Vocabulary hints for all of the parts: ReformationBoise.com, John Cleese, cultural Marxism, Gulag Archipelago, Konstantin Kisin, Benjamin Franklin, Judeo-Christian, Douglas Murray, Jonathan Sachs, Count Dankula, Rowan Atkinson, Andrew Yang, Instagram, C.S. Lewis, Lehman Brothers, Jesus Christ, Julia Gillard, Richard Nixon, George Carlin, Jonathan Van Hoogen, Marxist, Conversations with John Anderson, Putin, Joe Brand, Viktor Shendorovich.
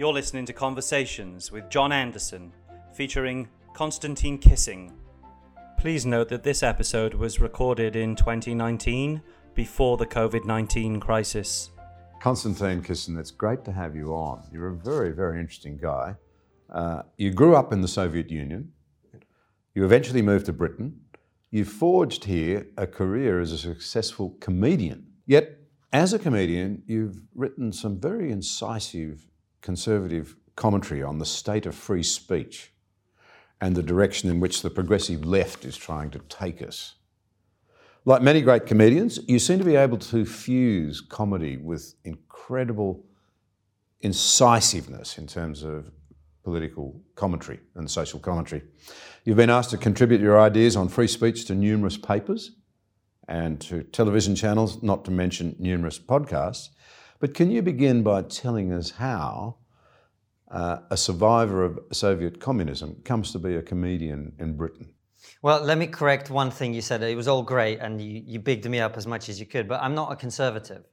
You're listening to Conversations with John Anderson, featuring Konstantin Kisin. Please note that this episode was recorded in 2019, before the COVID-19 crisis. Konstantin Kisin, it's great to have you on. You're a very, very interesting guy. You grew up in the Soviet Union. You eventually moved to Britain. You forged here a career as a successful comedian. Yet, as a comedian, you've written some very incisive conservative commentary on the state of free speech and the direction in which the progressive left is trying to take us. Like many great comedians, you seem to be able to fuse comedy with incredible incisiveness in terms of political commentary and social commentary. You've been asked to contribute your ideas on free speech to numerous papers and to television channels, not to mention numerous podcasts. But can you begin by telling us how a survivor of Soviet communism comes to be a comedian in Britain? Well, let me correct one thing you said. It was all great and you bigged me up as much as you could, but I'm not a conservative.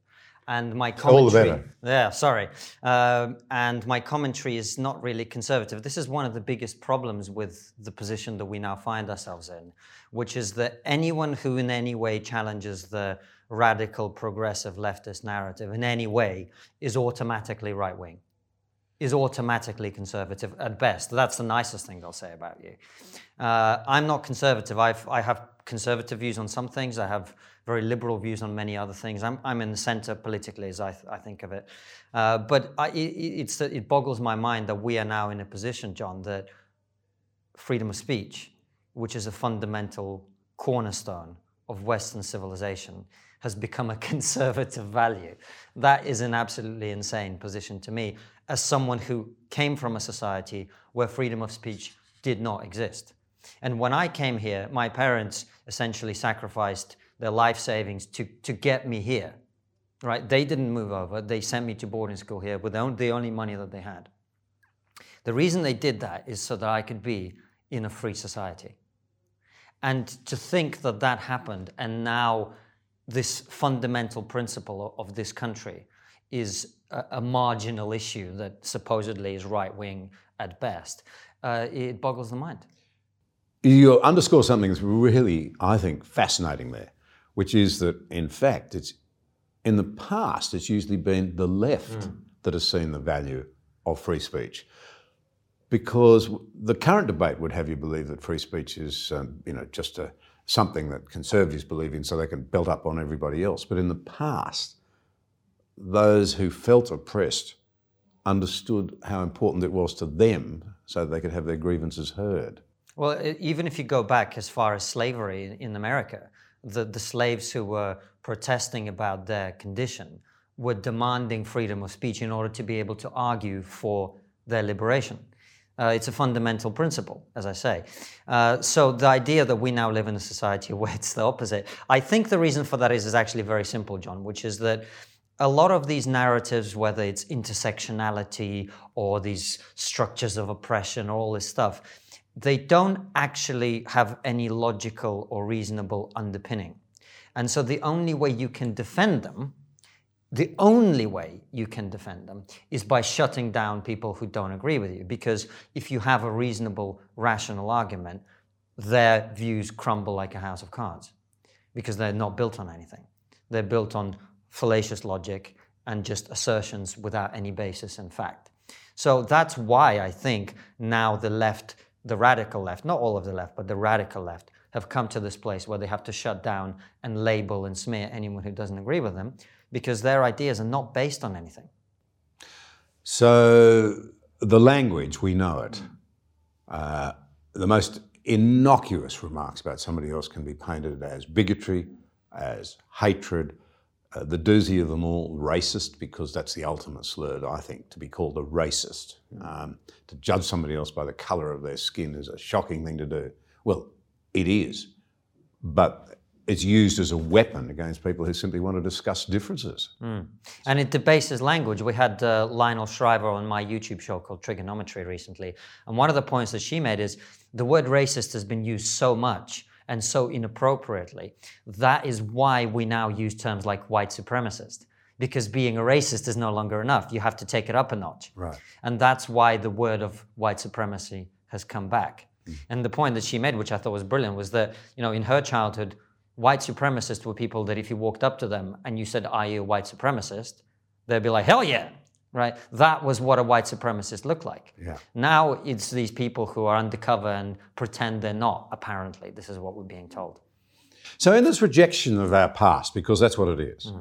And my commentary... All the better. Yeah, sorry. And my commentary is not really conservative. This is one of the biggest problems with the position that we now find ourselves in, which is that anyone who in any way challenges the radical progressive leftist narrative in any way is automatically right-wing, is automatically conservative at best. That's the nicest thing they'll say about you. I'm not conservative. I have conservative views on some things. I have very liberal views on many other things. I'm in the center politically, as I think of it. But it boggles my mind that we are now in a position, John, that freedom of speech, which is a fundamental cornerstone of Western civilization, has become a conservative value. That is an absolutely insane position to me, as someone who came from a society where freedom of speech did not exist. And when I came here, my parents essentially sacrificed their life savings to get me here, right? They didn't move over. They sent me to boarding school here with the only money that they had. The reason they did that is so that I could be in a free society. And to think that that happened, and now this fundamental principle of this country is a marginal issue that supposedly is right-wing at best, it boggles the mind. You underscore something that's really, I think, fascinating there, which is that, in fact, it's in the past, it's usually been the left that has seen the value of free speech, because the current debate would have you believe that free speech is, just something that conservatives believe in so they can belt up on everybody else. But in the past, those who felt oppressed understood how important it was to them so that they could have their grievances heard. Well, even if you go back as far as slavery in America, the slaves who were protesting about their condition were demanding freedom of speech in order to be able to argue for their liberation. It's a fundamental principle, as I say. So the idea that we now live in a society where it's the opposite, I think the reason for that is actually very simple, John, which is that a lot of these narratives, whether it's intersectionality or these structures of oppression or all this stuff, they don't actually have any logical or reasonable underpinning. And so the only way you can defend them is by shutting down people who don't agree with you, because if you have a reasonable, rational argument, their views crumble like a house of cards, because they're not built on anything. They're built on fallacious logic and just assertions without any basis in fact. So that's why I think now the left, the radical left, not all of the left, but the radical left, have come to this place where they have to shut down and label and smear anyone who doesn't agree with them, because their ideas are not based on anything. So the language, we know it. The most innocuous remarks about somebody else can be painted as bigotry, as hatred, the doozy of them all, racist, because that's the ultimate slur, I think, to be called a racist. To judge somebody else by the colour of their skin is a shocking thing to do. Well, it is, but it's used as a weapon against people who simply want to discuss differences. And it debases language. We had Lionel Shriver on my YouTube show called Trigonometry recently, and one of the points that she made is the word racist has been used so much and so inappropriately. That is why we now use terms like white supremacist, because being a racist is no longer enough. You have to take it up a notch. Right. And that's why the word of white supremacy has come back. Mm. And the point that she made, which I thought was brilliant, was that, you know, in her childhood, white supremacists were people that if you walked up to them and you said, "Are you a white supremacist?" they'd be like, "Hell yeah." Right? That was what a white supremacist looked like. Yeah. Now it's these people who are undercover and pretend they're not, apparently. This is what we're being told. So in this rejection of our past, because that's what it is,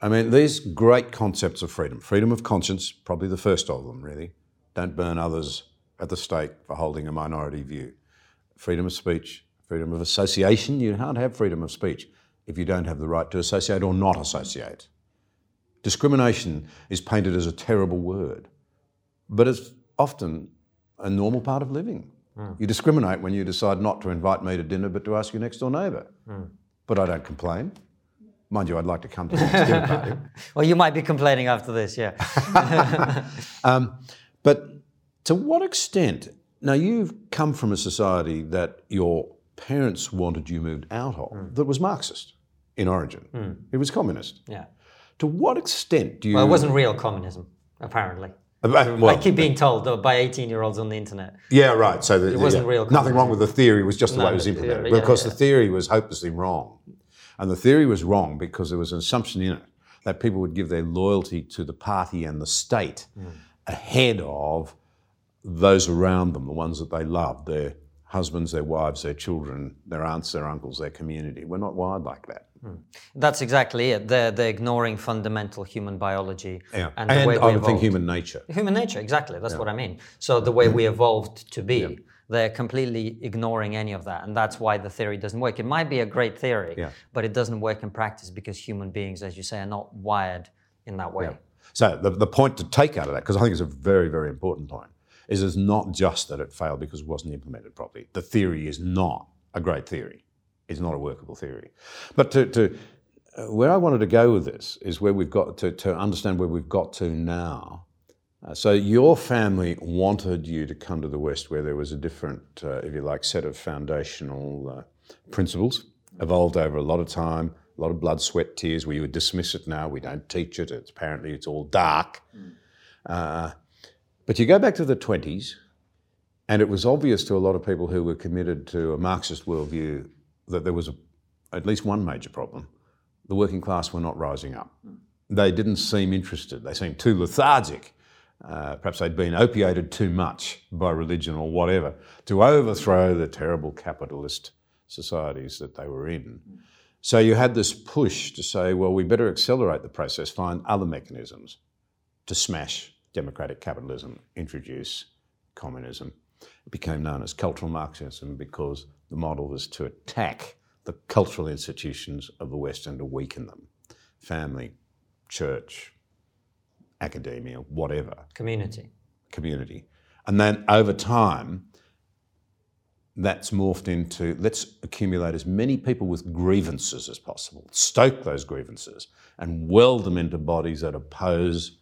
I mean, these great concepts of freedom, freedom of conscience, probably the first of them, really. Don't burn others at the stake for holding a minority view. Freedom of speech, freedom of association. You can't have freedom of speech if you don't have the right to associate or not associate. Discrimination is painted as a terrible word, but it's often a normal part of living. Mm. You discriminate when you decide not to invite me to dinner but to ask your next door neighbour. Mm. But I don't complain. Mind you, I'd like to come to the next dinner party. Well, you might be complaining after this, yeah. But to what extent... Now, you've come from a society that your parents wanted you moved out of that was Marxist in origin. Mm. It was communist. Yeah. To what extent do you... Well, it wasn't real communism, apparently. Well, I keep being told by 18-year-olds on the internet. Yeah, right. So it wasn't real communism. Nothing wrong with the theory, it was just the way it was implemented. Because the theory was hopelessly wrong. And the theory was wrong because there was an assumption in it that people would give their loyalty to the party and the state ahead of those around them, the ones that they loved, their husbands, their wives, their children, their aunts, their uncles, their community. We're not wired like that. That's exactly it. They're ignoring fundamental human biology and the way we evolved. I would think human nature. Human nature, exactly. That's what I mean. So the way we evolved to be, they're completely ignoring any of that. And that's why the theory doesn't work. It might be a great theory, but it doesn't work in practice because human beings, as you say, are not wired in that way. Yeah. So the point to take out of that, because I think it's a very, very important point, is it's not just that it failed because it wasn't implemented properly. The theory is not a great theory. It's not a workable theory. But to where I wanted to go with this is where we've got to understand where we've got to now. So your family wanted you to come to the West where there was a different, if you like, set of foundational principles, evolved over a lot of time, a lot of blood, sweat, tears, where you would dismiss it now, we don't teach it, it's, apparently it's all dark. But you go back to the 20s, and it was obvious to a lot of people who were committed to a Marxist worldview that there was at least one major problem. The working class were not rising up. They didn't seem interested. They seemed too lethargic. Perhaps they'd been opiated too much by religion or whatever to overthrow the terrible capitalist societies that they were in. So you had this push to say, well, we better accelerate the process, find other mechanisms to smash democratic capitalism, introduce communism. It became known as cultural Marxism because the model was to attack the cultural institutions of the West and to weaken them. Family, church, academia, whatever. Community. And then over time, that's morphed into let's accumulate as many people with grievances as possible, stoke those grievances and weld them into bodies that oppose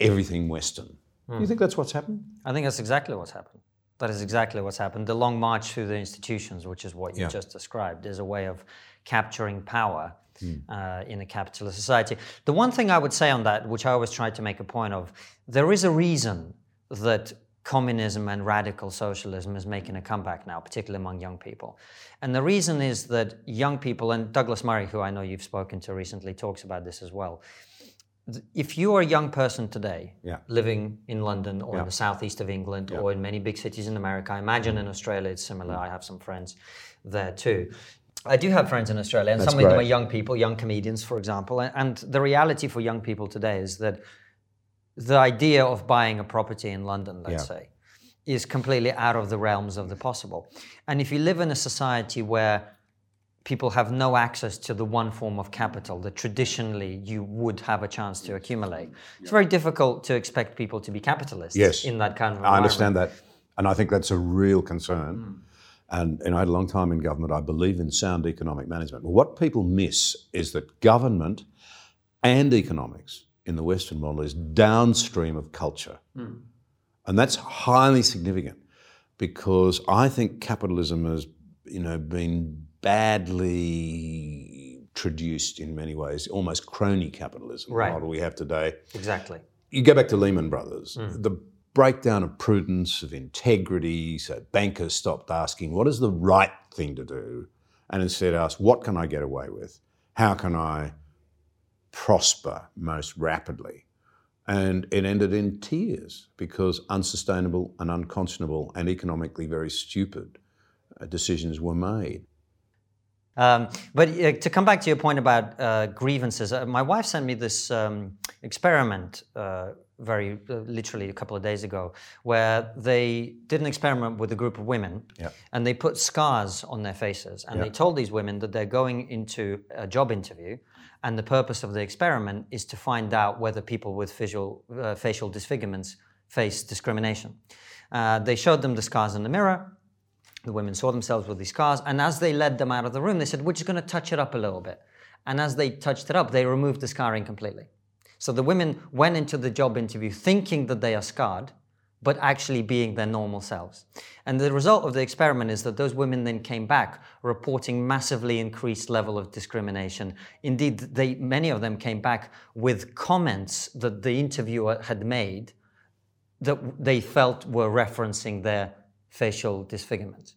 everything Western. Do you think that's what's happened? I think that's exactly what's happened. That is exactly what's happened. The long march through the institutions, which is what you just described, is a way of capturing power in a capitalist society. The one thing I would say on that, which I always try to make a point of, there is a reason that communism and radical socialism is making a comeback now, particularly among young people. And the reason is that young people, and Douglas Murray, who I know you've spoken to recently, talks about this as well. If you are a young person today, living in London or in the southeast of England or in many big cities in America, I imagine in Australia it's similar. I have some friends there too. I do have friends in Australia, and some of them are young people, young comedians, for example. And the reality for young people today is that the idea of buying a property in London, let's say, is completely out of the realms of the possible. And if you live in a society where people have no access to the one form of capital that traditionally you would have a chance to accumulate. It's very difficult to expect people to be capitalists in that kind of environment. I understand that, and I think that's a real concern. And I had a long time in government. I believe in sound economic management. Well, what people miss is that government and economics in the Western model is downstream of culture. And that's highly significant because I think capitalism has, been badly traduced in many ways, almost crony capitalism, the model we have today. Exactly. You go back to Lehman Brothers, the breakdown of prudence, of integrity, so bankers stopped asking, what is the right thing to do? And instead asked, what can I get away with? How can I prosper most rapidly? And it ended in tears because unsustainable and unconscionable and economically very stupid decisions were made. But to come back to your point about grievances, my wife sent me this experiment very literally a couple of days ago, where they did an experiment with a group of women and they put scars on their faces, and they told these women that they're going into a job interview and the purpose of the experiment is to find out whether people with facial disfigurements face discrimination. They showed them the scars in the mirror. The women saw themselves with these scars, and as they led them out of the room, they said, we're just going to touch it up a little bit. And as they touched it up, they removed the scarring completely. So the women went into the job interview thinking that they are scarred, but actually being their normal selves. And the result of the experiment is that those women then came back reporting massively increased level of discrimination. Indeed, many of them came back with comments that the interviewer had made that they felt were referencing their facial disfigurement.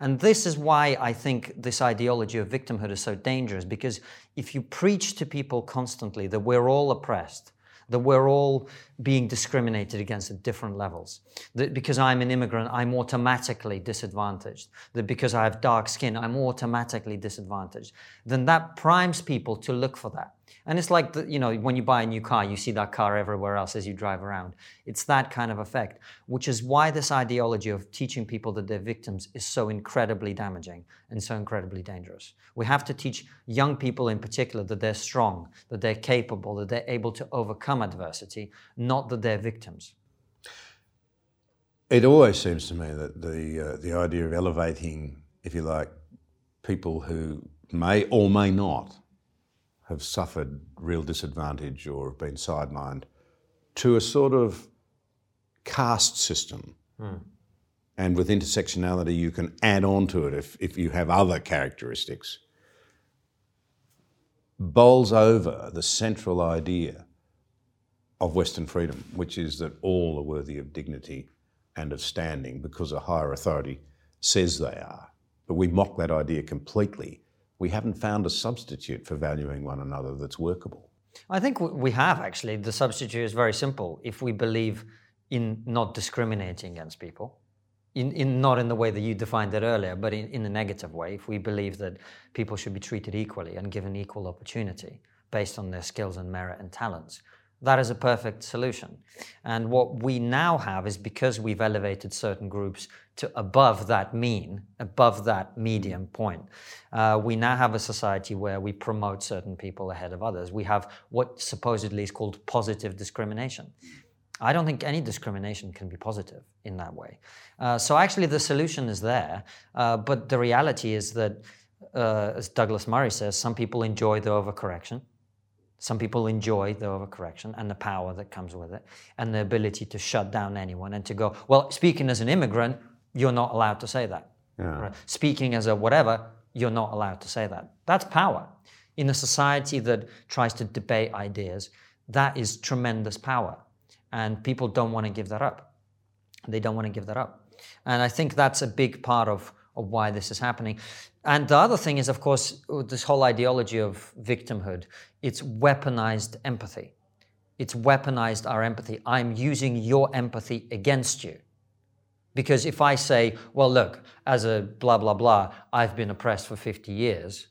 And this is why I think this ideology of victimhood is so dangerous, because if you preach to people constantly that we're all oppressed, that we're all being discriminated against at different levels, that because I'm an immigrant, I'm automatically disadvantaged, that because I have dark skin, I'm automatically disadvantaged, then that primes people to look for that. And it's like, when you buy a new car, you see that car everywhere else as you drive around. It's that kind of effect, which is why this ideology of teaching people that they're victims is so incredibly damaging and so incredibly dangerous. We have to teach young people in particular that they're strong, that they're capable, that they're able to overcome adversity, not that they're victims. It always seems to me that the idea of elevating, if you like, people who may or may not have suffered real disadvantage or have been sidelined to a sort of caste system. And with intersectionality, you can add on to it if you have other characteristics. Bowls over the central idea of Western freedom, which is that all are worthy of dignity and of standing because a higher authority says they are. But we mock that idea completely. We haven't found a substitute for valuing one another that's workable. I think we have, actually. The substitute is very simple. If we believe in not discriminating against people, not in the way that you defined it earlier, but in a negative way, if we believe that people should be treated equally and given equal opportunity based on their skills and merit and talents, that is a perfect solution. And what we now have is, because we've elevated certain groups to above that mean, above that median point, we now have a society where we promote certain people ahead of others. We have what supposedly is called positive discrimination. I don't think any discrimination can be positive in that way. So actually the solution is there, but the reality is that, as Douglas Murray says, some people enjoy the overcorrection. Some people enjoy the overcorrection and the power that comes with it and the ability to shut down anyone and to go, well, speaking as an immigrant, you're not allowed to say that. Yeah. Right? Speaking as a whatever, you're not allowed to say that. That's power. In a society that tries to debate ideas, that is tremendous power. And people don't want to give that up. They don't want to give that up. And I think that's a big part of why this is happening. And the other thing is, of course, this whole ideology of victimhood. It's weaponized empathy. It's weaponized our empathy. I'm using your empathy against you. Because if I say, well, look, as a blah, blah, blah, I've been oppressed for 50 years,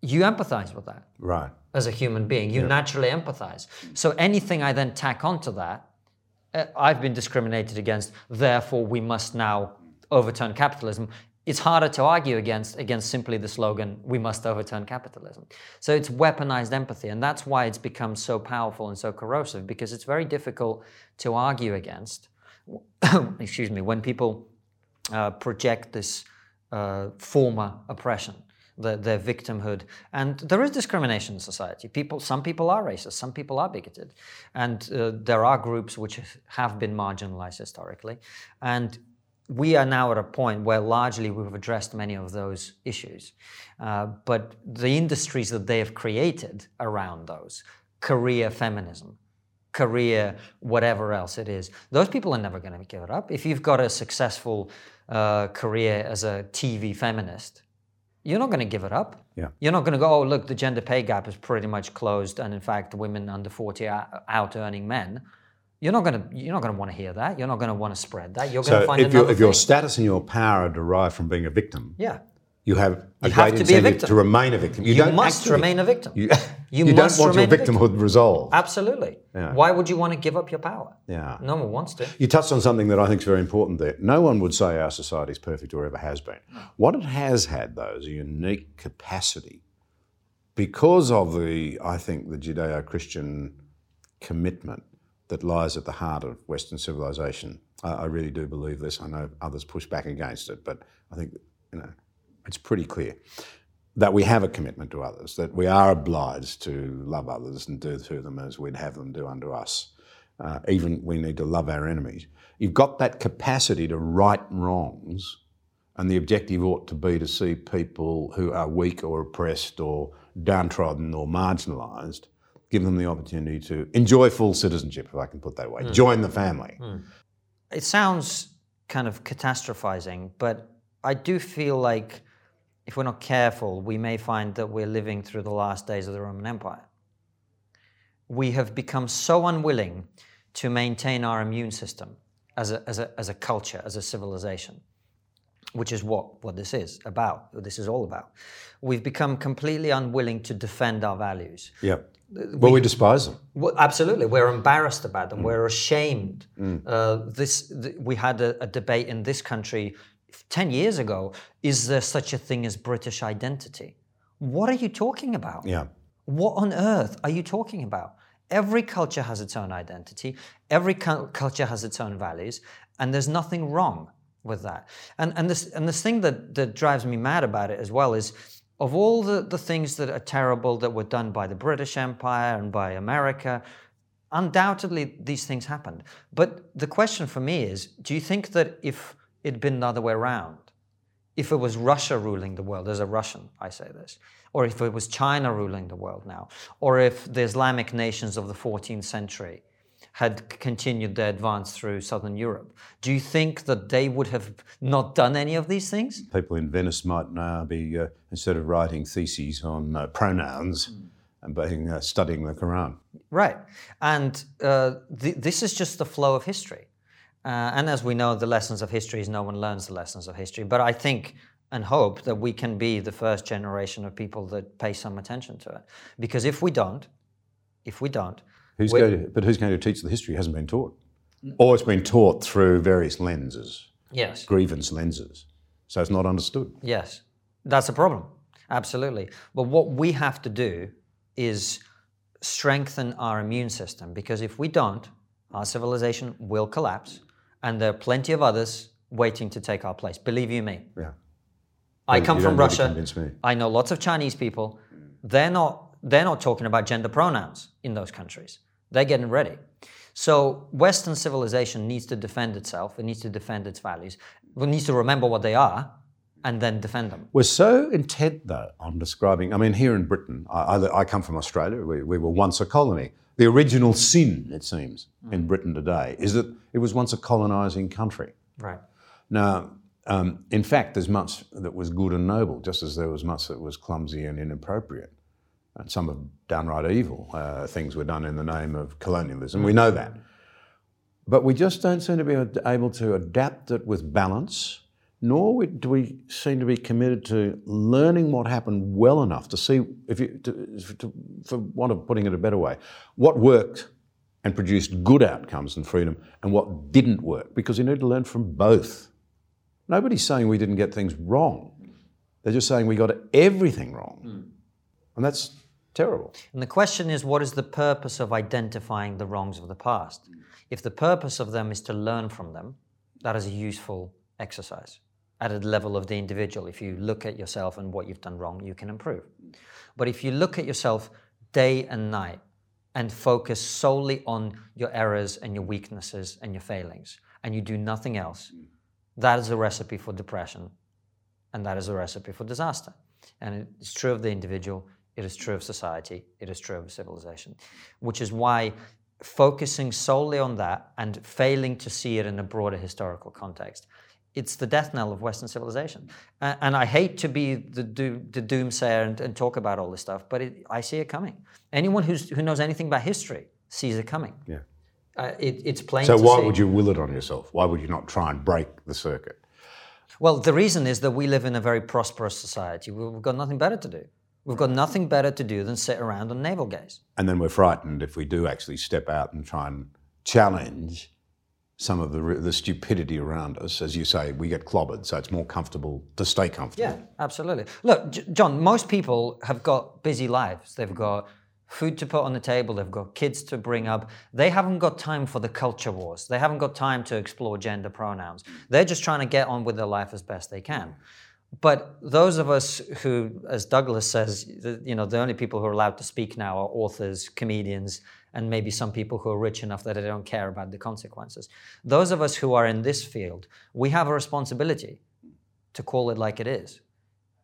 you empathize with that. Right. As a human being, you naturally empathize. So anything I then tack onto that, I've been discriminated against, therefore we must now overturn capitalism. It's harder to argue against simply the slogan, we must overturn capitalism. So it's weaponized empathy, and that's why it's become so powerful and so corrosive, because it's very difficult to argue against. Excuse me, when people project this former oppression, their victimhood. And there is discrimination in society. Some people are racist, some people are bigoted. And there are groups which have been marginalized historically. And we are now at a point where largely we've addressed many of those issues. But the industries that they have created around those, career feminism, career whatever else it is, those people are never going to give it up. If you've got a successful career as a TV feminist, you're not going to give it up. Yeah. You're not going to go, oh, look, the gender pay gap is pretty much closed, and in fact, women under 40 are out earning men. You're not going to want to hear that. You're not going to want to spread that. You're going to find another thing. If your status and your power are derived from being a victim, yeah, you have a great incentive to remain a victim. You must remain a victim. You don't want your victimhood resolved. Absolutely. Yeah. Why would you want to give up your power? Yeah. No one wants to. You touched on something that I think is very important there. No one would say our society is perfect or ever has been. What it has had, though, is a unique capacity because of the Judeo-Christian commitment that lies at the heart of Western civilization. I really do believe this. I know others push back against it, but I think, it's pretty clear that we have a commitment to others, that we are obliged to love others and do to them as we'd have them do unto us. Even we need to love our enemies. You've got that capacity to right wrongs, and the objective ought to be to see people who are weak or oppressed or downtrodden or marginalised, give them the opportunity to enjoy full citizenship, if I can put it that way, join the family. Mm. It sounds kind of catastrophizing, but I do feel like if we're not careful, we may find that we're living through the last days of the Roman Empire. We have become so unwilling to maintain our immune system as a culture, as a civilization, which is what this is about, what this is all about. We've become completely unwilling to defend our values. Yeah. Well, we despise them. Well, absolutely. We're embarrassed about them. Mm. We're ashamed. Mm. We had a debate in this country 10 years ago, is there such a thing as British identity? What are you talking about? Yeah. What on earth are you talking about? Every culture has its own identity. Every culture has its own values, and there's nothing wrong with that. And this thing that drives me mad about it as well is, of all the things that are terrible that were done by the British Empire and by America, undoubtedly these things happened. But the question for me is, do you think that if it'd been the other way around, if it was Russia ruling the world, as a Russian, I say this, or if it was China ruling the world now, or if the Islamic nations of the 14th century had continued their advance through southern Europe, do you think that they would have not done any of these things? People in Venice might now be, instead of writing theses on pronouns, and being, studying the Quran. Right, and this is just the flow of history. And as we know, the lessons of history is no one learns the lessons of history. But I think and hope that we can be the first generation of people that pay some attention to it. Because if we don't... Who's going to teach the history hasn't been taught? Or it's been taught through various lenses. Yes. Grievance lenses. So it's not understood. Yes. That's a problem. Absolutely. But what we have to do is strengthen our immune system. Because if we don't, our civilization will collapse. And there are plenty of others waiting to take our place. Believe you me. Yeah. I come from Russia. I know lots of Chinese people. They're not talking about gender pronouns in those countries. They're getting ready. So Western civilization needs to defend itself. It needs to defend its values. It needs to remember what they are and then defend them. We're so intent, though, on describing... I mean, here in Britain, I come from Australia. We were once a colony. The original sin, it seems, in Britain today is that it was once a colonising country. Right. Now, in fact, there's much that was good and noble, just as there was much that was clumsy and inappropriate. And some of downright evil things were done in the name of colonialism. We know that. But we just don't seem to be able to adapt it with balance, nor do we seem to be committed to learning what happened well enough to see, for want of putting it a better way, what worked and produced good outcomes and freedom and what didn't work, because you need to learn from both. Nobody's saying we didn't get things wrong. They're just saying we got everything wrong. Mm. And that's terrible. And the question is, what is the purpose of identifying the wrongs of the past? If the purpose of them is to learn from them, that is a useful exercise. At a level of the individual, if you look at yourself and what you've done wrong, you can improve. But if you look at yourself day and night and focus solely on your errors and your weaknesses and your failings, and you do nothing else, That is a recipe for depression, and that is a recipe for disaster. And it's true of the individual, it is true of society, it is true of civilization, which is why focusing solely on that and failing to see it in a broader historical context, it's the death knell of Western civilization. And I hate to be the doomsayer and talk about all this stuff, but I see it coming. Anyone who knows anything about history sees it coming. Yeah. It's plain to see. So why would you will it on yourself? Why would you not try and break the circuit? Well, the reason is that we live in a very prosperous society. We've got nothing better to do. We've got nothing better to do than sit around and navel gaze. And then we're frightened if we do actually step out and try and challenge some of the stupidity around us. As you say, we get clobbered, so it's more comfortable to stay comfortable. Yeah, absolutely. Look, John, most people have got busy lives. They've got food to put on the table, they've got kids to bring up. They haven't got time for the culture wars. They haven't got time to explore gender pronouns. They're just trying to get on with their life as best they can. But those of us who, as Douglas says, the only people who are allowed to speak now are authors, comedians, and maybe some people who are rich enough that they don't care about the consequences. Those of us who are in this field, we have a responsibility to call it like it is.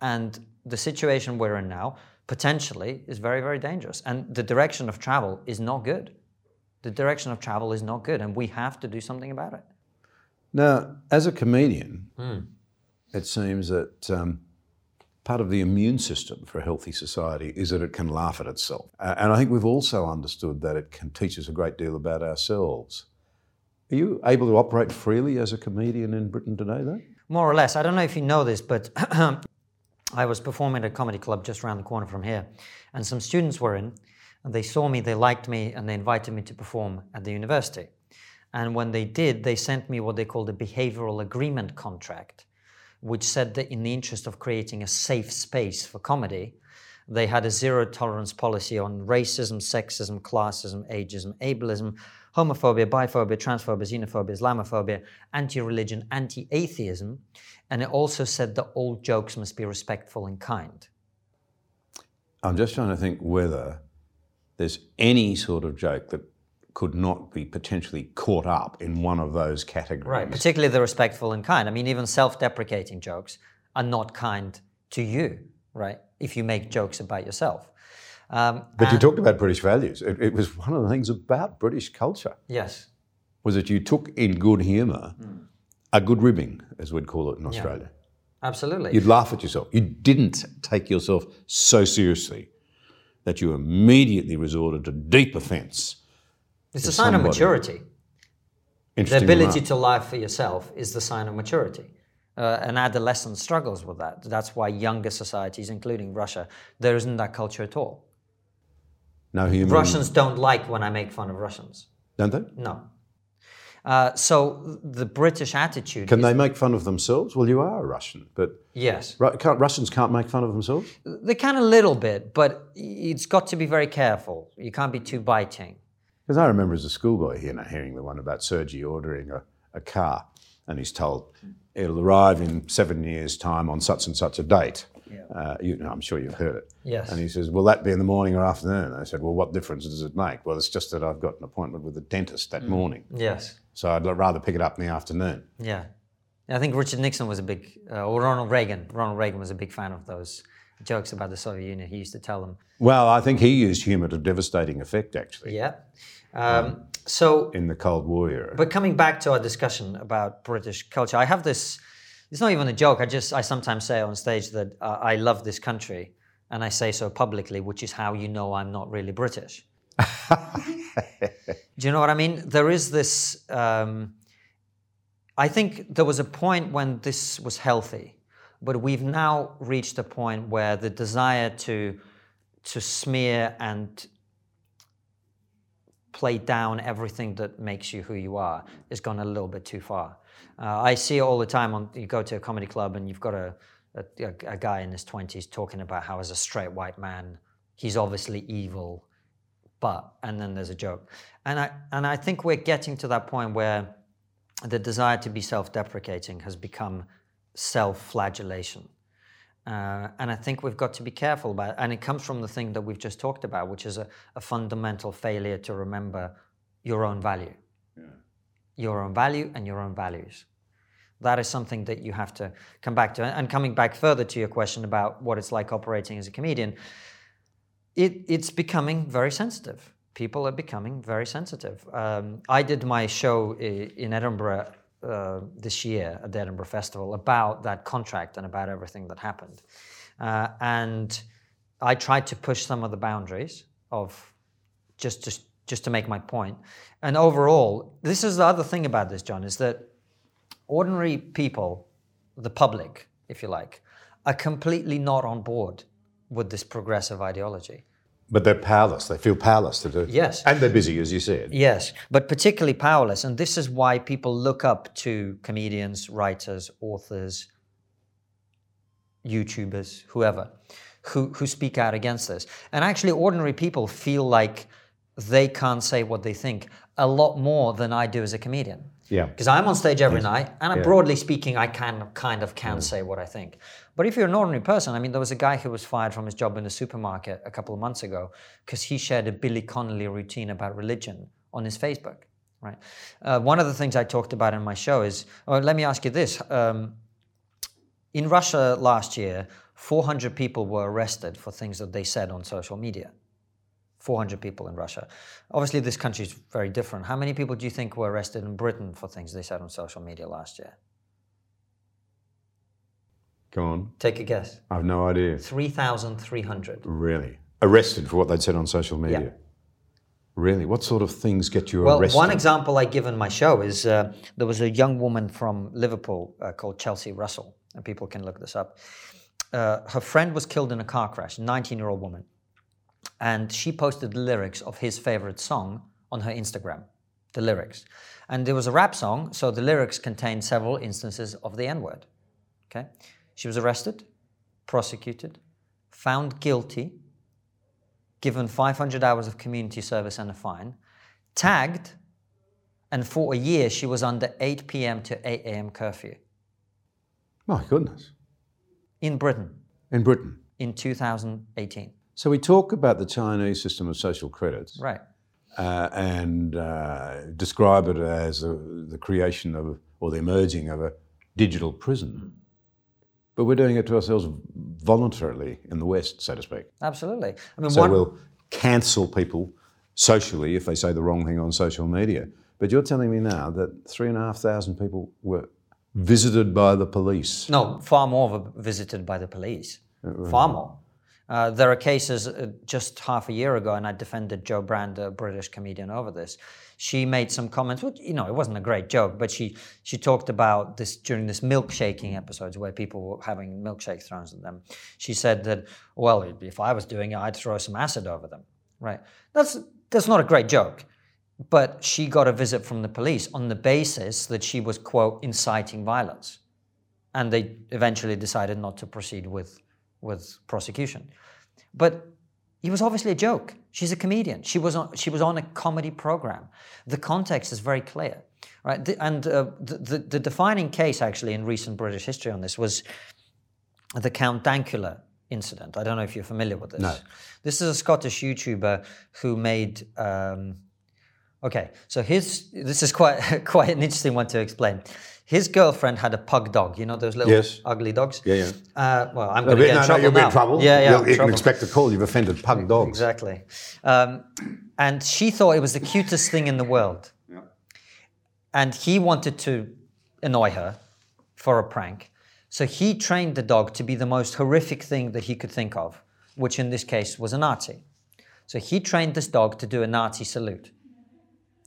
And the situation we're in now, potentially, is very, very dangerous. And the direction of travel is not good. The direction of travel is not good, and we have to do something about it. Now, as a comedian, it seems that part of the immune system for a healthy society is that it can laugh at itself. And I think we've also understood that it can teach us a great deal about ourselves. Are you able to operate freely as a comedian in Britain today, though? More or less. I don't know if you know this, but I was performing at a comedy club just around the corner from here, and some students were in, and they saw me, they liked me, and they invited me to perform at the university. And when they did, they sent me what they called a behavioural agreement contract, which said that in the interest of creating a safe space for comedy, they had a zero tolerance policy on racism, sexism, classism, ageism, ableism, homophobia, biphobia, transphobia, xenophobia, Islamophobia, anti-religion, anti-atheism, and it also said that all jokes must be respectful and kind. I'm just trying to think whether there's any sort of joke that could not be potentially caught up in one of those categories. Right, particularly the respectful and kind. I mean, even self-deprecating jokes are not kind to you, right, if you make jokes about yourself. But you talked about British values. It was one of the things about British culture. Yes. Was that you took in good humour a good ribbing, as we'd call it in Australia. Yeah, absolutely. You'd laugh at yourself. You didn't take yourself so seriously that you immediately resorted to deep offence. It's a sign of maturity. The ability to laugh for yourself is the sign of maturity. And adolescence struggles with that. That's why younger societies, including Russia, there isn't that culture at all. No, Russians don't like when I make fun of Russians. Don't they? No. So the British attitude... Can they make fun of themselves? Well, you are a Russian, but... Yes. Russians can't make fun of themselves? They can a little bit, but it's got to be very careful. You can't be too biting. Because I remember as a schoolboy hearing the one about Sergei ordering a car, and he's told it'll arrive in 7 years' time on such and such a date. Yeah. I'm sure you've heard it. Yes. And he says, will that be in the morning or afternoon? And I said, well, what difference does it make? Well, it's just that I've got an appointment with the dentist that morning. Yes. So I'd rather pick it up in the afternoon. Yeah. I think Richard Nixon was a big, or Ronald Reagan was a big fan of those jokes about the Soviet Union. He used to tell them. Well, I think he used humour to devastating effect, actually. Yeah. So in the Cold War era. But coming back to our discussion about British culture, I have this... It's not even a joke. I sometimes say on stage that I love this country, and I say so publicly, which is how you know I'm not really British. Do you know what I mean? There is this... I think there was a point when this was healthy, but we've now reached a point where the desire to smear and play down everything that makes you who you are has gone a little bit too far. I see it all the time. You go to a comedy club and you've got a guy in his 20s talking about how as a straight white man, he's obviously evil, but, and then there's a joke. And I think we're getting to that point where the desire to be self-deprecating has become self-flagellation. And I think we've got to be careful about it. And it comes from the thing that we've just talked about, which is a fundamental failure to remember your own value. Your own value and your own values. That is something that you have to come back to. And coming back further to your question about what it's like operating as a comedian, it's becoming very sensitive. People are becoming very sensitive. I did my show in Edinburgh this year at the Edinburgh Festival about that contract and about everything that happened. And I tried to push some of the boundaries of just to make my point. And overall, this is the other thing about this, John, is that ordinary people, the public, if you like, are completely not on board with this progressive ideology. But they're powerless. They feel powerless to do it. Yes. And they're busy, as you said. Yes, but particularly powerless. And this is why people look up to comedians, writers, authors, YouTubers, whoever, who speak out against this. And actually, ordinary people feel like they can't say what they think a lot more than I do as a comedian. Yeah. Because I'm on stage every night, and broadly speaking, I can say what I think. But if you're an ordinary person, I mean, there was a guy who was fired from his job in a supermarket a couple of months ago because he shared a Billy Connolly routine about religion on his Facebook, right? One of the things I talked about in my show is, let me ask you this. In Russia last year, 400 people were arrested for things that they said on social media. 400 people in Russia. Obviously, this country is very different. How many people do you think were arrested in Britain for things they said on social media last year? Go on. Take a guess. I have no idea. 3,300. Really? Arrested for what they'd said on social media? Yeah. Really? What sort of things get you arrested? Well, one example I give in my show is there was a young woman from Liverpool called Chelsea Russell, and people can look this up. Her friend was killed in a car crash, a 19-year-old woman. And she posted the lyrics of his favorite song on her Instagram, the lyrics. And there was a rap song, so the lyrics contained several instances of the N-word, okay? She was arrested, prosecuted, found guilty, given 500 hours of community service and a fine, tagged, and for a year she was under 8 p.m. to 8 a.m. curfew. My goodness. In Britain. In Britain. In 2018. So we talk about the Chinese system of social credits, right? And describe it as the creation of, or the emerging of, a digital prison. But we're doing it to ourselves voluntarily in the West, so to speak. Absolutely. I mean, so we'll cancel people socially if they say the wrong thing on social media. But you're telling me now that 3,500 people were visited by the police. No, far more were visited by the police. Far more. There are cases just half a year ago, and I defended Joe Brand, a British comedian, over this. She made some comments, which, you know, it wasn't a great joke, but she talked about this during this milkshaking episodes where people were having milkshake thrown at them. She said that, well, if I was doing it, I'd throw some acid over them, right? That's not a great joke. But she got a visit from the police on the basis that she was, quote, inciting violence. And they eventually decided not to proceed with prosecution. But it was obviously a joke. She's a comedian. She was on a comedy program. The context is very clear, right? The defining case actually in recent British history on this was the Count Dankula incident. I don't know if you're familiar with this. No. This is a Scottish YouTuber who made. This is quite an interesting one to explain. His girlfriend had a pug dog, you know, those little ugly dogs? Yeah. Well, I'm going to get in trouble now. You'll be in trouble. Yeah, you can expect a call. You've offended pug dogs. Exactly. And she thought it was the cutest thing in the world. Yeah. And he wanted to annoy her for a prank. So he trained the dog to be the most horrific thing that he could think of, which in this case was a Nazi. So he trained this dog to do a Nazi salute.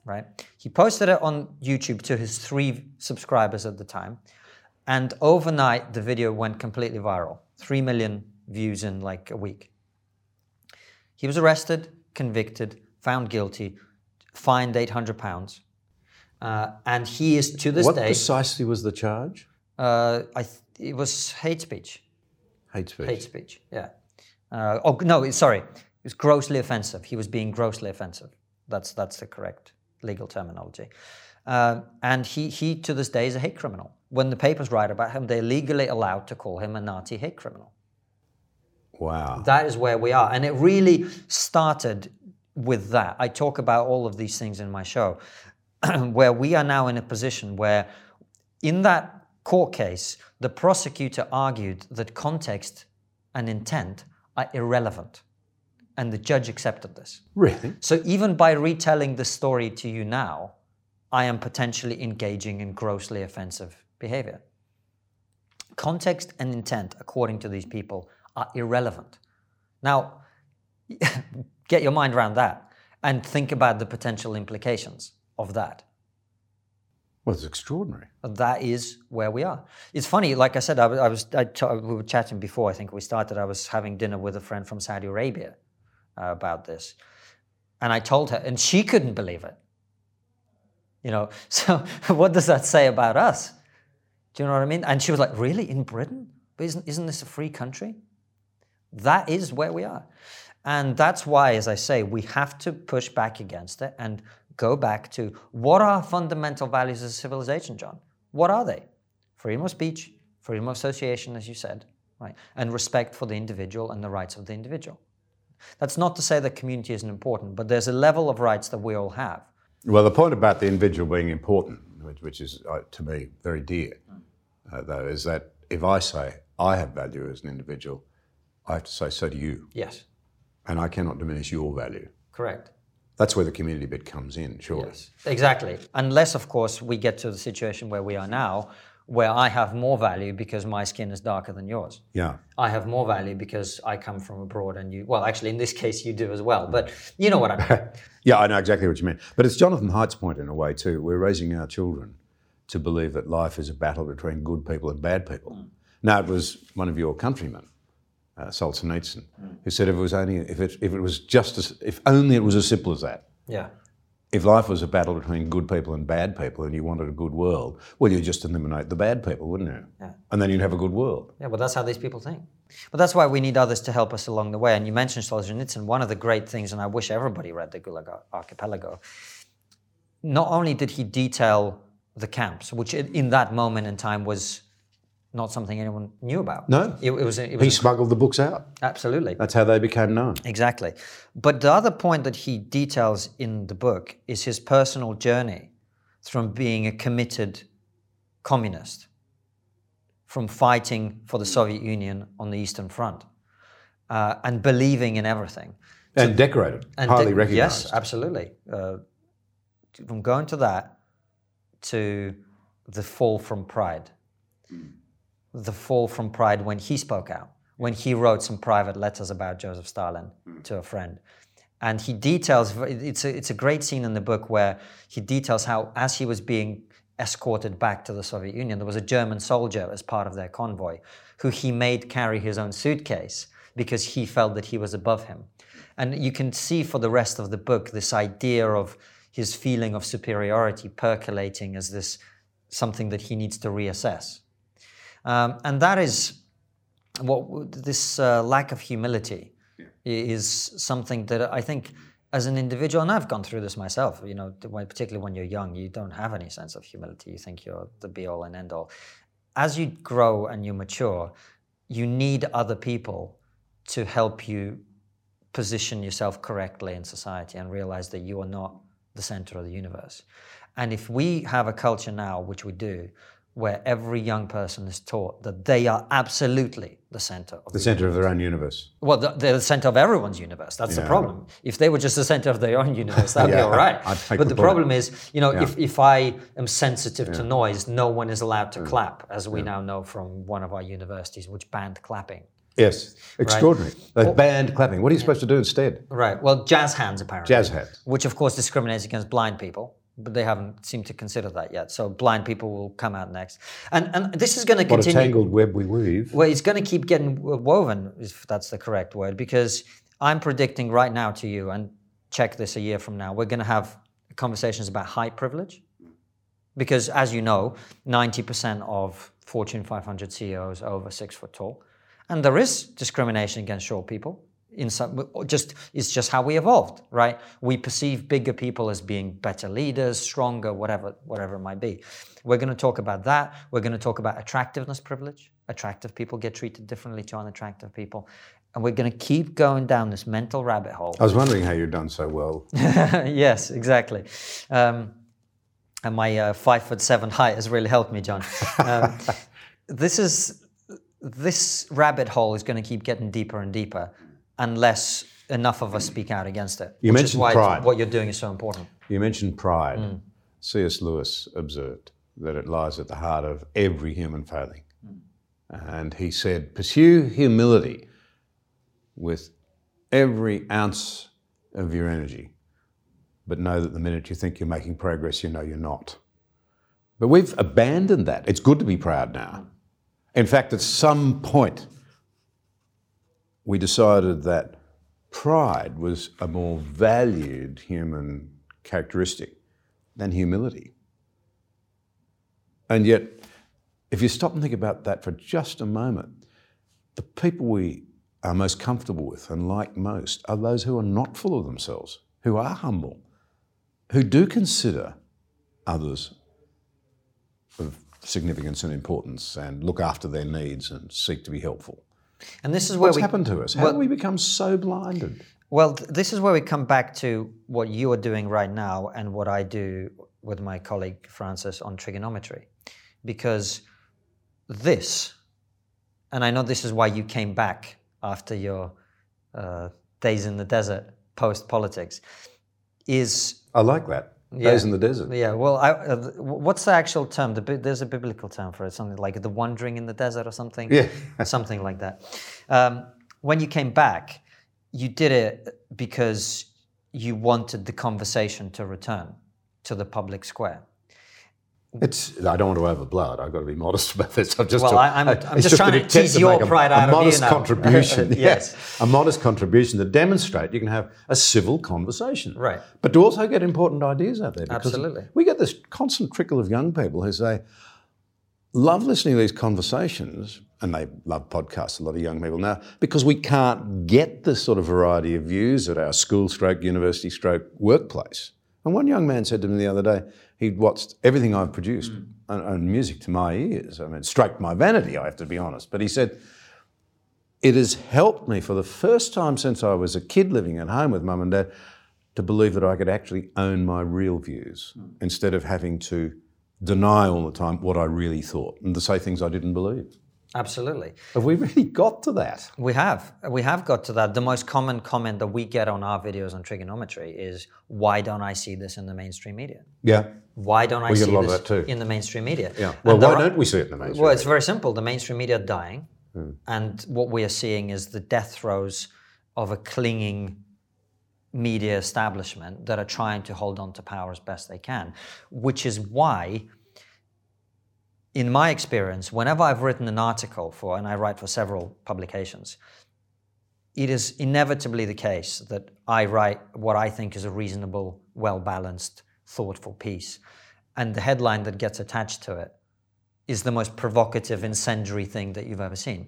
Right? He posted it on YouTube to his 3 subscribers at the time, and overnight the video went completely viral. 3 million views in like a week. He was arrested, convicted, found guilty, fined £800, and he is to this day. What precisely was the charge? It was hate speech. Hate speech. Yeah. It was grossly offensive. He was being grossly offensive. That's the correct legal terminology. And he to this day is a hate criminal. When the papers write about him, they're legally allowed to call him a Nazi hate criminal. Wow. That is where we are. And it really started with that. I talk about all of these things in my show, where we are now in a position where in that court case, the prosecutor argued that context and intent are irrelevant, and the judge accepted this. Really? So even by retelling the story to you now, I am potentially engaging in grossly offensive behavior. Context and intent, according to these people, are irrelevant. Now, get your mind around that and think about the potential implications of that. Well, it's extraordinary. That is where we are. It's funny, like I said, we were chatting before, I think we started, I was having dinner with a friend from Saudi Arabia about this. And I told her, and she couldn't believe it. You know, so what does that say about us? Do you know what I mean? And she was like, really, in Britain? But isn't this a free country? That is where we are. And that's why, as I say, we have to push back against it and go back to what are fundamental values as a civilization, John? What are they? Freedom of speech, freedom of association, as you said, right? And respect for the individual and the rights of the individual. That's not to say that community isn't important, but there's a level of rights that we all have. Well, the point about the individual being important, which is, to me, very dear, though, is that if I say I have value as an individual, I have to say, so do you. Yes. And I cannot diminish your value. Correct. That's where the community bit comes in, surely. Yes, exactly. Unless, of course, we get to the situation where we are now, where I have more value because my skin is darker than yours. Yeah. I have more value because I come from abroad and you, well, actually, in this case, you do as well. But you know what I mean. Yeah, I know exactly what you mean. But it's Jonathan Haidt's point in a way, too. We're raising our children to believe that life is a battle between good people and bad people. Mm. Now, it was one of your countrymen, Solzhenitsyn, who said if only it was as simple as that. Yeah. If life was a battle between good people and bad people and you wanted a good world, well, you'd just eliminate the bad people, wouldn't you? Yeah. And then you'd have a good world. Yeah, well, that's how these people think. But that's why we need others to help us along the way. And you mentioned Solzhenitsyn, one of the great things, and I wish everybody read the Gulag Archipelago, not only did he detail the camps, which in that moment in time was not something anyone knew about. No. He smuggled the books out. Absolutely. That's how they became known. Exactly. But the other point that he details in the book is his personal journey from being a committed communist, from fighting for the Soviet Union on the Eastern Front, and believing in everything. And decorated, and highly recognized. Yes, absolutely. From going to that to the fall from pride. The fall from pride when he spoke out, when he wrote some private letters about Joseph Stalin to a friend. And he details, it's a great scene in the book where he details how as he was being escorted back to the Soviet Union, there was a German soldier as part of their convoy who he made carry his own suitcase because he felt that he was above him. And you can see for the rest of the book this idea of his feeling of superiority percolating as this something that he needs to reassess. And that is what this lack of humility is something that I think as an individual, and I've gone through this myself, you know, particularly when you're young, you don't have any sense of humility. You think you're the be all and end all. As you grow and you mature, you need other people to help you position yourself correctly in society and realize that you are not the center of the universe. And if we have a culture now, which we do, where every young person is taught that they are absolutely the center of the center universe. Of their own universe. Well, they're the center of everyone's universe. That's the problem. If they were just the center of their own universe, that'd be all right. But the problem is, you know, if I am sensitive to noise, no one is allowed to clap, as we now know from one of our universities, which banned clapping. Yes, extraordinary. Right? They banned clapping. What are you supposed to do instead? Right. Well, jazz hands apparently. Jazz hands, which of course discriminates against blind people. But they haven't seemed to consider that yet. So blind people will come out next. And this is going to continue. What a tangled web we weave. Well, it's going to keep getting woven, if that's the correct word, because I'm predicting right now to you, and check this a year from now, we're going to have conversations about height privilege. Because as you know, 90% of Fortune 500 CEOs are over 6 foot tall. And there is discrimination against short people. In some, it's just how we evolved, right? We perceive bigger people as being better leaders, stronger, whatever it might be. We're going to talk about that. We're going to talk about attractiveness privilege. Attractive people get treated differently to unattractive people. And we're going to keep going down this mental rabbit hole. I was wondering how you've done so well. Yes, exactly. And my 5'7" height has really helped me, John. This rabbit hole is going to keep getting deeper and deeper unless enough of us speak out against it. You mentioned pride. Which is why what you're doing is so important. You mentioned pride. Mm. C.S. Lewis observed that it lies at the heart of every human failing. Mm. And he said, pursue humility with every ounce of your energy, but know that the minute you think you're making progress, you know you're not. But we've abandoned that. It's good to be proud now. In fact, at some point, we decided that pride was a more valued human characteristic than humility. And yet, if you stop and think about that for just a moment, the people we are most comfortable with and like most are those who are not full of themselves, who are humble, who do consider others of significance and importance and look after their needs and seek to be helpful. And this is where happened to us? How do we become so blinded? Well, this is where we come back to what you are doing right now and what I do with my colleague Francis on trigonometry. Because this, and I know this is why you came back after your days in the desert post-politics, is... I like that. Yeah. Days in the desert. Yeah, well, what's the actual term? There's a biblical term for it, something like the wandering in the desert or something. Yeah. Something like that. When you came back, you did it because you wanted the conversation to return to the public square. I don't want to overblow it. I've got to be modest about this. I'm just trying to tease your pride out of you now. A modest contribution, yes. A modest contribution to demonstrate you can have a civil conversation. Right. But to also get important ideas out there. Absolutely. We get this constant trickle of young people who say, love listening to these conversations, and they love podcasts, a lot of young people now, because we can't get this sort of variety of views at our school/university/ workplace. And one young man said to me the other day, he'd watched everything I've produced and music to my ears. I mean, it stroked my vanity, I have to be honest. But he said, it has helped me for the first time since I was a kid living at home with mum and dad to believe that I could actually own my real views instead of having to deny all the time what I really thought and to say things I didn't believe. Absolutely. Have we really got to that? We have. We have got to that. The most common comment that we get on our videos on trigonometry is, why don't I see this in the mainstream media? Yeah. Why don't I see this in the mainstream media? Yeah. Well, why don't we see it in the mainstream media? Well, it's very simple. The mainstream media are dying. And what we are seeing is the death throes of a clinging media establishment that are trying to hold on to power as best they can, which is why... in my experience, whenever I've written an article for, and I write for several publications, it is inevitably the case that I write what I think is a reasonable, well-balanced, thoughtful piece. And the headline that gets attached to it is the most provocative, incendiary thing that you've ever seen.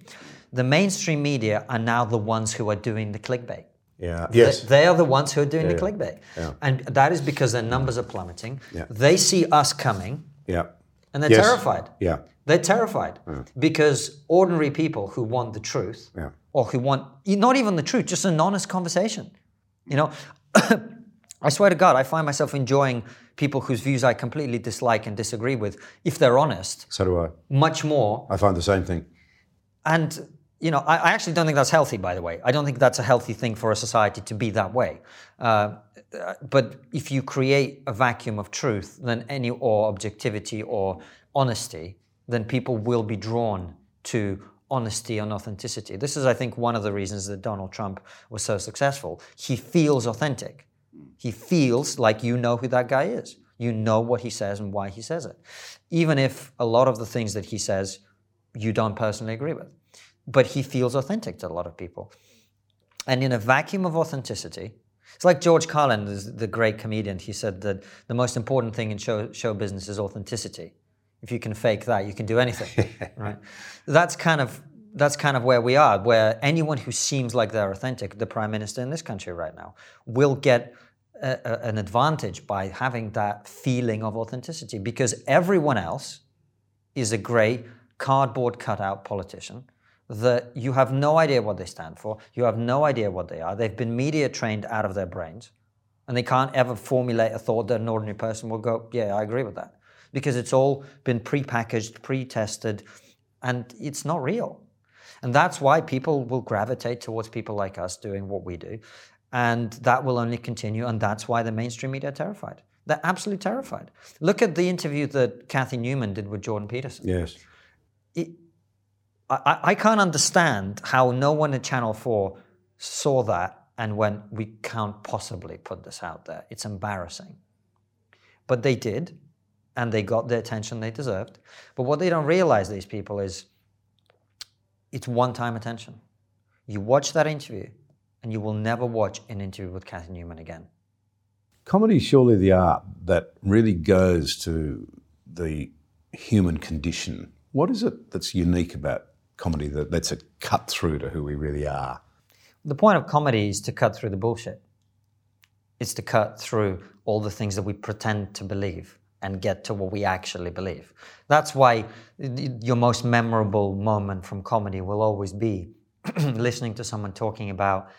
The mainstream media are now the ones who are doing the clickbait. Yeah. Yes. They are the ones who are doing the clickbait. Yeah. And that is because their numbers are plummeting. Yeah. They see us coming. Yeah. And they're terrified. Yeah. They're terrified because ordinary people who want the truth or who want not even the truth, just an honest conversation. You know, I swear to God, I find myself enjoying people whose views I completely dislike and disagree with if they're honest. So do I. Much more. I find the same thing. And, you know, I actually don't think that's healthy, by the way. I don't think that's a healthy thing for a society to be that way. But if you create a vacuum of truth, then or objectivity or honesty, then people will be drawn to honesty and authenticity. This is, I think, one of the reasons that Donald Trump was so successful. He feels authentic. He feels like you know who that guy is. You know what he says and why he says it. Even if a lot of the things that he says you don't personally agree with. But he feels authentic to a lot of people. And in a vacuum of authenticity, it's like George Carlin, the great comedian, he said that the most important thing in show business is authenticity. If you can fake that, you can do anything, right? That's kind of where we are, where anyone who seems like they're authentic, the Prime Minister in this country right now, will get an advantage by having that feeling of authenticity because everyone else is a grey cardboard cutout politician that you have no idea what they stand for, you have no idea what they are, they've been media trained out of their brains, And they can't ever formulate a thought that an ordinary person will go, yeah, I agree with that. Because it's all been prepackaged, pre-tested, and it's not real. And that's why people will gravitate towards people like us doing what we do. And that will only continue, and that's why the mainstream media are terrified. They're absolutely terrified. Look at the interview that Cathy Newman did with Jordan Peterson. Yes. I can't understand how no one at Channel 4 saw that and went, we can't possibly put this out there. It's embarrassing. But they did, and they got the attention they deserved. But what they don't realize, these people, is it's one-time attention. You watch that interview, and you will never watch an interview with Cathy Newman again. Comedy is surely the art that really goes to the human condition. What is it that's unique about comedy that lets it cut through to who we really are? The point of comedy is to cut through the bullshit. It's to cut through all the things that we pretend to believe and get to what we actually believe. That's why your most memorable moment from comedy will always be listening to someone talking about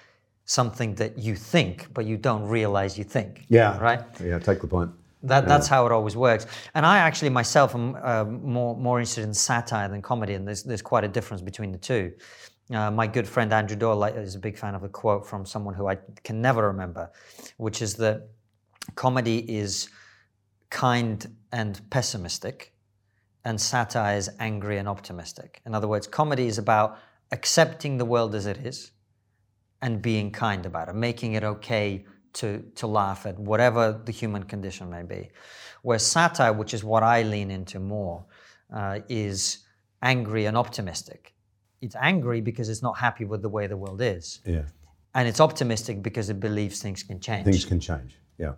something that you think, but you don't realize you think. Yeah. Right? Yeah, take the point. That's how it always works. And I actually myself am more interested in satire than comedy, and there's quite a difference between the two. My good friend Andrew Doyle is a big fan of a quote from someone who I can never remember, which is that comedy is kind and pessimistic, and satire is angry and optimistic. In other words, comedy is about accepting the world as it is, and being kind about it, making it okay to laugh at whatever the human condition may be. Where satire, which is what I lean into more, is angry and optimistic. It's angry because it's not happy with the way the world is. Yeah. And it's optimistic because it believes things can change. Things can change, yeah.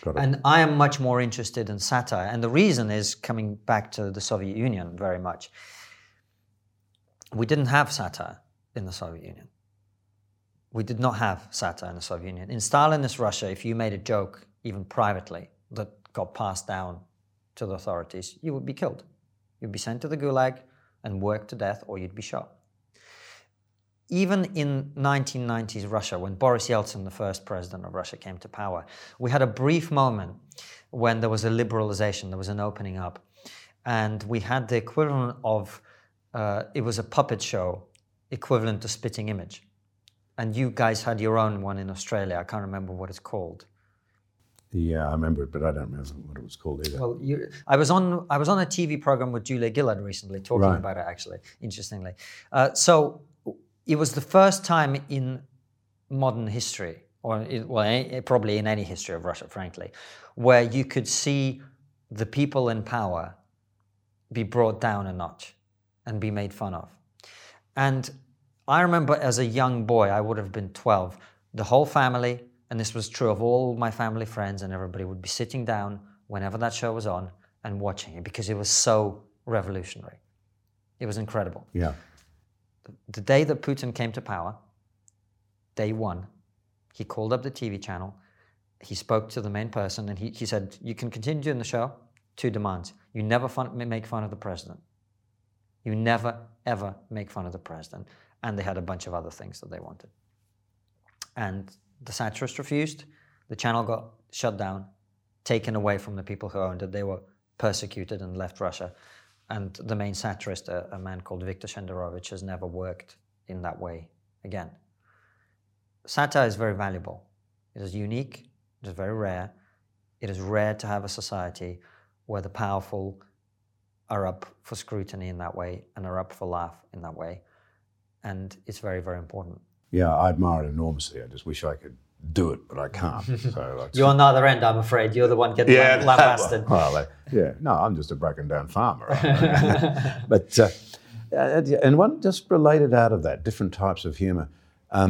Got it. And I am much more interested in satire. And the reason is, coming back to the Soviet Union very much, we didn't have satire in the Soviet Union. We did not have satire in the Soviet Union. In Stalinist Russia, if you made a joke, even privately, that got passed down to the authorities, you would be killed. You'd be sent to the Gulag and worked to death, or you'd be shot. Even in 1990s Russia, when Boris Yeltsin, the first president of Russia, came to power, we had a brief moment when there was a liberalization, there was an opening up, and we had the equivalent of, it was a puppet show equivalent to Spitting Image. And you guys had your own one in Australia. I can't remember what it's called. Yeah, I remember it, but I don't remember what it was called either. Well, I was on a TV program with Julia Gillard recently talking about it, actually, interestingly. So it was the first time in modern history, or probably in any history of Russia, frankly, where you could see the people in power be brought down a notch and be made fun of. And I remember as a young boy, I would have been 12, the whole family, and this was true of all my family, friends, and everybody would be sitting down whenever that show was on and watching it because it was so revolutionary. It was incredible. Yeah. The day that Putin came to power, day one, he called up the TV channel, he spoke to the main person, and he said, you can continue doing the show, two demands. You never make fun of the president. You never, ever make fun of the president. And they had a bunch of other things that they wanted. And the satirist refused. The channel got shut down, taken away from the people who owned it. They were persecuted and left Russia. And the main satirist, a man called Viktor Shendorovich, has never worked in that way again. Satire is very valuable. It is unique. It is very rare. It is rare to have a society where the powerful are up for scrutiny in that way and are up for laugh in that way. And it's very, very important. Yeah, I admire it enormously. I just wish I could do it, but I can't. So like, you're on the other end, I'm afraid. You're the one getting lambasted. No, I'm just a broken down farmer. But and one just related out of that, different types of humour. I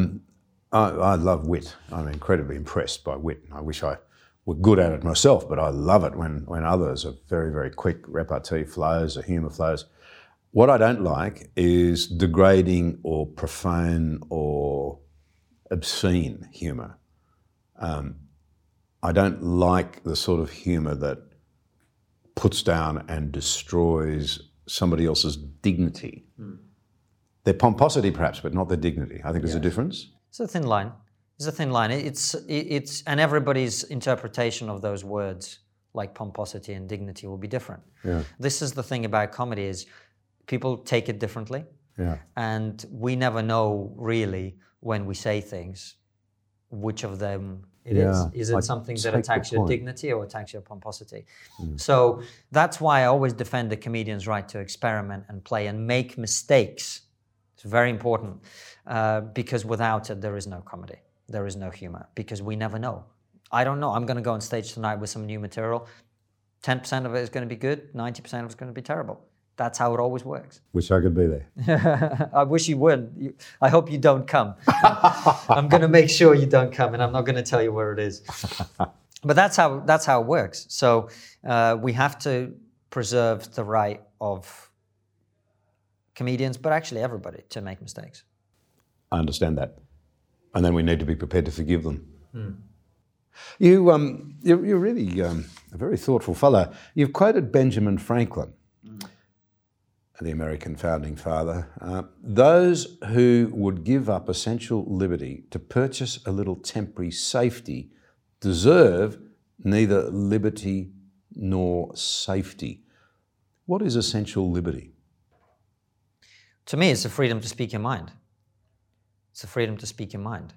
love wit. I'm incredibly impressed by wit. I wish I were good at it myself, but I love it when others are very, very quick. Repartee flows, the humour flows. What I don't like is degrading or profane or obscene humour. I don't like the sort of humour that puts down and destroys somebody else's dignity. Their pomposity perhaps, but not their dignity. I think there's a difference. It's a thin line. It's a thin line. It's and everybody's interpretation of those words, like pomposity and dignity, will be different. Yeah. This is the thing about comedy, is people take it differently. Yeah. And we never know really when we say things, which of them it is. Is it something that attacks your dignity or attacks your pomposity? Mm. So that's why I always defend the comedian's right to experiment and play and make mistakes. It's very important, because without it, there is no comedy. There is no humor, because we never know. I don't know. I'm going to go on stage tonight with some new material. 10% of it is going to be good. 90% of it is going to be terrible. That's how it always works. Wish I could be there. I wish you would. I hope you don't come. I'm going to make sure you don't come, and I'm not going to tell you where it is. But that's how it works. So we have to preserve the right of comedians, but actually everybody, to make mistakes. I understand that. And then we need to be prepared to forgive them. Mm. You're really a very thoughtful fellow. You've quoted Benjamin Franklin, the American founding father. Those who would give up essential liberty to purchase a little temporary safety deserve neither liberty nor safety. What is essential liberty? To me, it's the freedom to speak your mind. It's the freedom to speak your mind.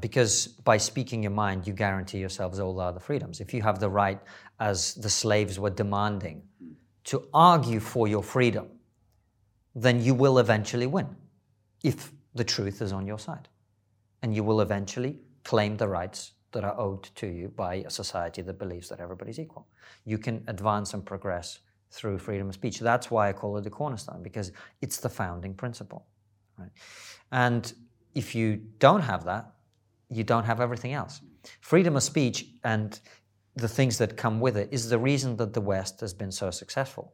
Because by speaking your mind, you guarantee yourselves all the other freedoms. If you have the right, as the slaves were demanding, to argue for your freedom, then you will eventually win, if the truth is on your side. And you will eventually claim the rights that are owed to you by a society that believes that everybody's equal. You can advance and progress through freedom of speech. That's why I call it the cornerstone, because it's the founding principle. Right? And if you don't have that, you don't have everything else. Freedom of speech and the things that come with it is the reason that the West has been so successful,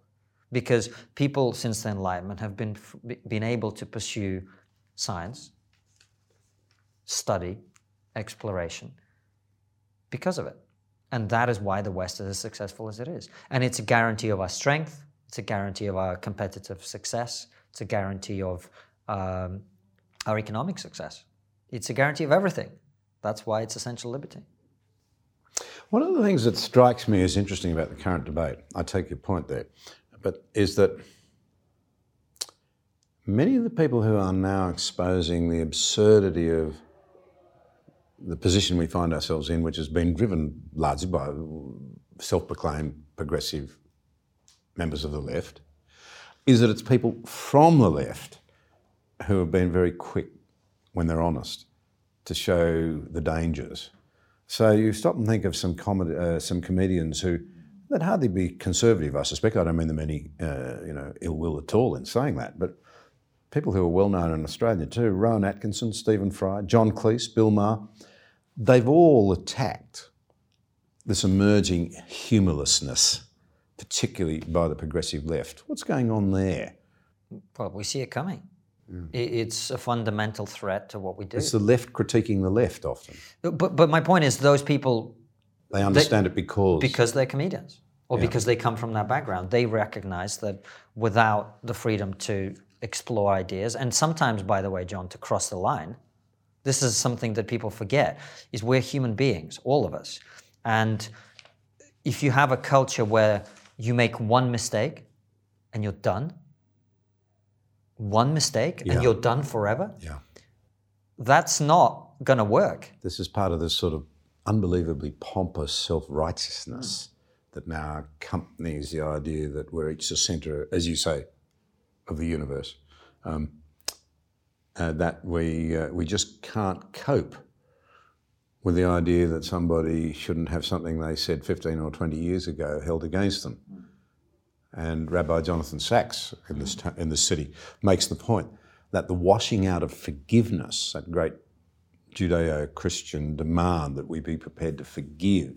because people since the Enlightenment have been able to pursue science, study, exploration because of it. And that is why the West is as successful as it is. And it's a guarantee of our strength. It's a guarantee of our competitive success. It's a guarantee of our economic success. It's a guarantee of everything. That's why it's essential liberty. One of the things that strikes me as interesting about the current debate, I take your point there, but is that many of the people who are now exposing the absurdity of the position we find ourselves in, which has been driven largely by self-proclaimed progressive members of the left, is that it's people from the left who have been very quick, when they're honest, to show the dangers. So you stop and think of some comedians who, they'd hardly be conservative, I suspect. I don't mean them any ill will at all in saying that, but people who are well known in Australia too, Rowan Atkinson, Stephen Fry, John Cleese, Bill Maher, they've all attacked this emerging humourlessness, particularly by the progressive left. What's going on there? Well, we see it coming. It's a fundamental threat to what we do. It's the left critiquing the left often. But my point is, those people... They understand it because they're comedians, or because they come from that background. They recognise that without the freedom to explore ideas, and sometimes, by the way, John, to cross the line, this is something that people forget, is we're human beings, all of us. And if you have a culture where you make one mistake and you're done... One mistake and you're done forever? Yeah. That's not going to work. This is part of this sort of unbelievably pompous self-righteousness that now accompanies the idea that we're each the centre, as you say, of the universe, that we just can't cope with the idea that somebody shouldn't have something they said 15 or 20 years ago held against them. Mm. And Rabbi Jonathan Sachs in this city makes the point that the washing out of forgiveness, that great Judeo-Christian demand that we be prepared to forgive.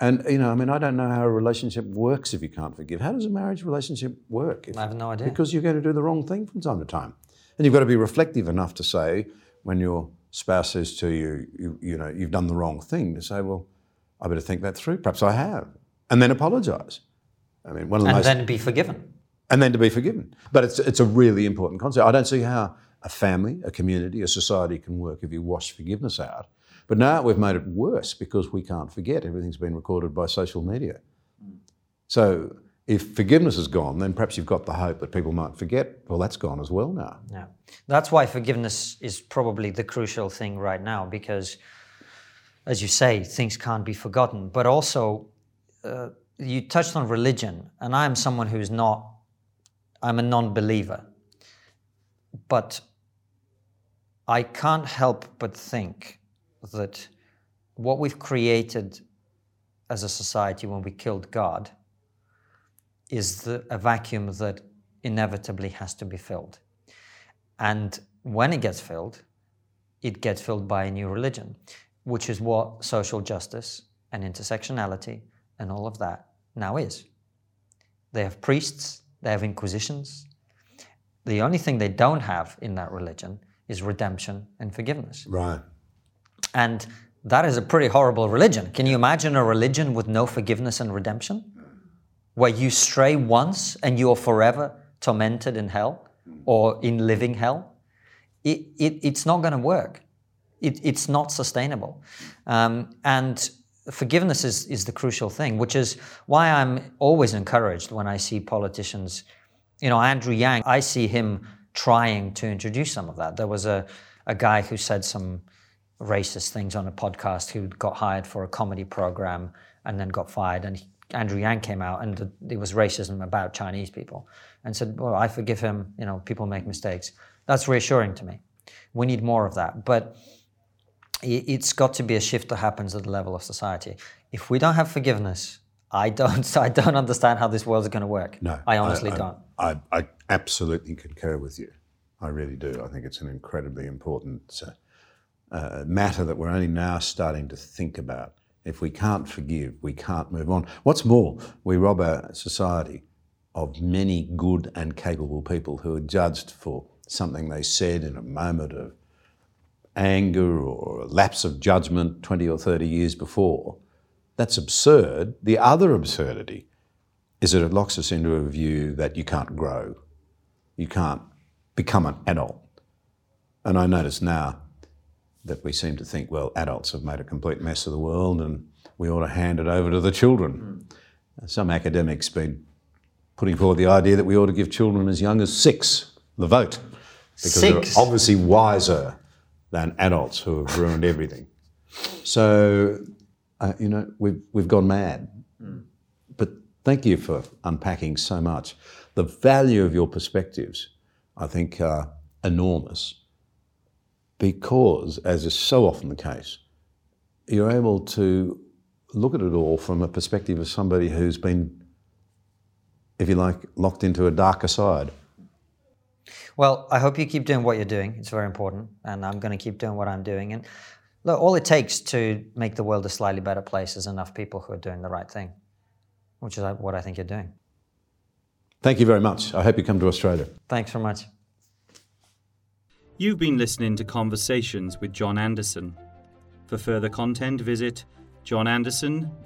And, I don't know how a relationship works if you can't forgive. How does a marriage relationship work? I have no idea. Because you're going to do the wrong thing from time to time. And you've got to be reflective enough to say, when your spouse says to you, you've done the wrong thing, to say, well, I better think that through. Perhaps I have. And then apologise. Then be forgiven. But it's a really important concept. I don't see how a family, a community, a society can work if you wash forgiveness out. But now we've made it worse because we can't forget. Everything's been recorded by social media. So if forgiveness is gone, then perhaps you've got the hope that people might forget. Well, that's gone as well now. Yeah. That's why forgiveness is probably the crucial thing right now because, as you say, things can't be forgotten. But also, you touched on religion, and I'm someone who's not, I'm a non-believer. But I can't help but think that what we've created as a society when we killed God is a vacuum that inevitably has to be filled. And when it gets filled by a new religion, which is what social justice and intersectionality and all of that now is. They have priests, they have inquisitions. The only thing they don't have in that religion is redemption and forgiveness. Right. And that is a pretty horrible religion. Can you imagine a religion with no forgiveness and redemption? Where you stray once and you are forever tormented in hell or in living hell, it's not going to work. It's not sustainable. And forgiveness is the crucial thing, which is why I'm always encouraged when I see politicians. You know, Andrew Yang, I see him trying to introduce some of that. There was a guy who said some racist things on a podcast who got hired for a comedy program and then got fired, and Andrew Yang came out and it was racism about Chinese people and said, well, I forgive him, you know, people make mistakes. That's reassuring to me. We need more of that. But it's got to be a shift that happens at the level of society. If we don't have forgiveness, I don't understand how this world is going to work. No, I honestly don't. I absolutely concur with you. I really do. I think it's an incredibly important matter that we're only now starting to think about. If we can't forgive, we can't move on. What's more, we rob our society of many good and capable people who are judged for something they said in a moment of anger or a lapse of judgment 20 or 30 years before. That's absurd. The other absurdity is that it locks us into a view that you can't grow. You can't become an adult. And I notice now that we seem to think, well, adults have made a complete mess of the world and we ought to hand it over to the children. Some academics have been putting forward the idea that we ought to give children as young as 6 the vote because they're obviously wiser than adults who have ruined everything. So, you know, we've gone mad. But thank you for unpacking so much. The value of your perspectives, I think, are enormous. Because, as is so often the case, you're able to look at it all from a perspective of somebody who's been, if you like, locked into a darker side. Well, I hope you keep doing what you're doing. It's very important, and I'm going to keep doing what I'm doing. And look, all it takes to make the world a slightly better place is enough people who are doing the right thing, which is what I think you're doing. Thank you very much. I hope you come to Australia. Thanks very much. You've been listening to Conversations with John Anderson. For further content, visit johnanderson.net.au.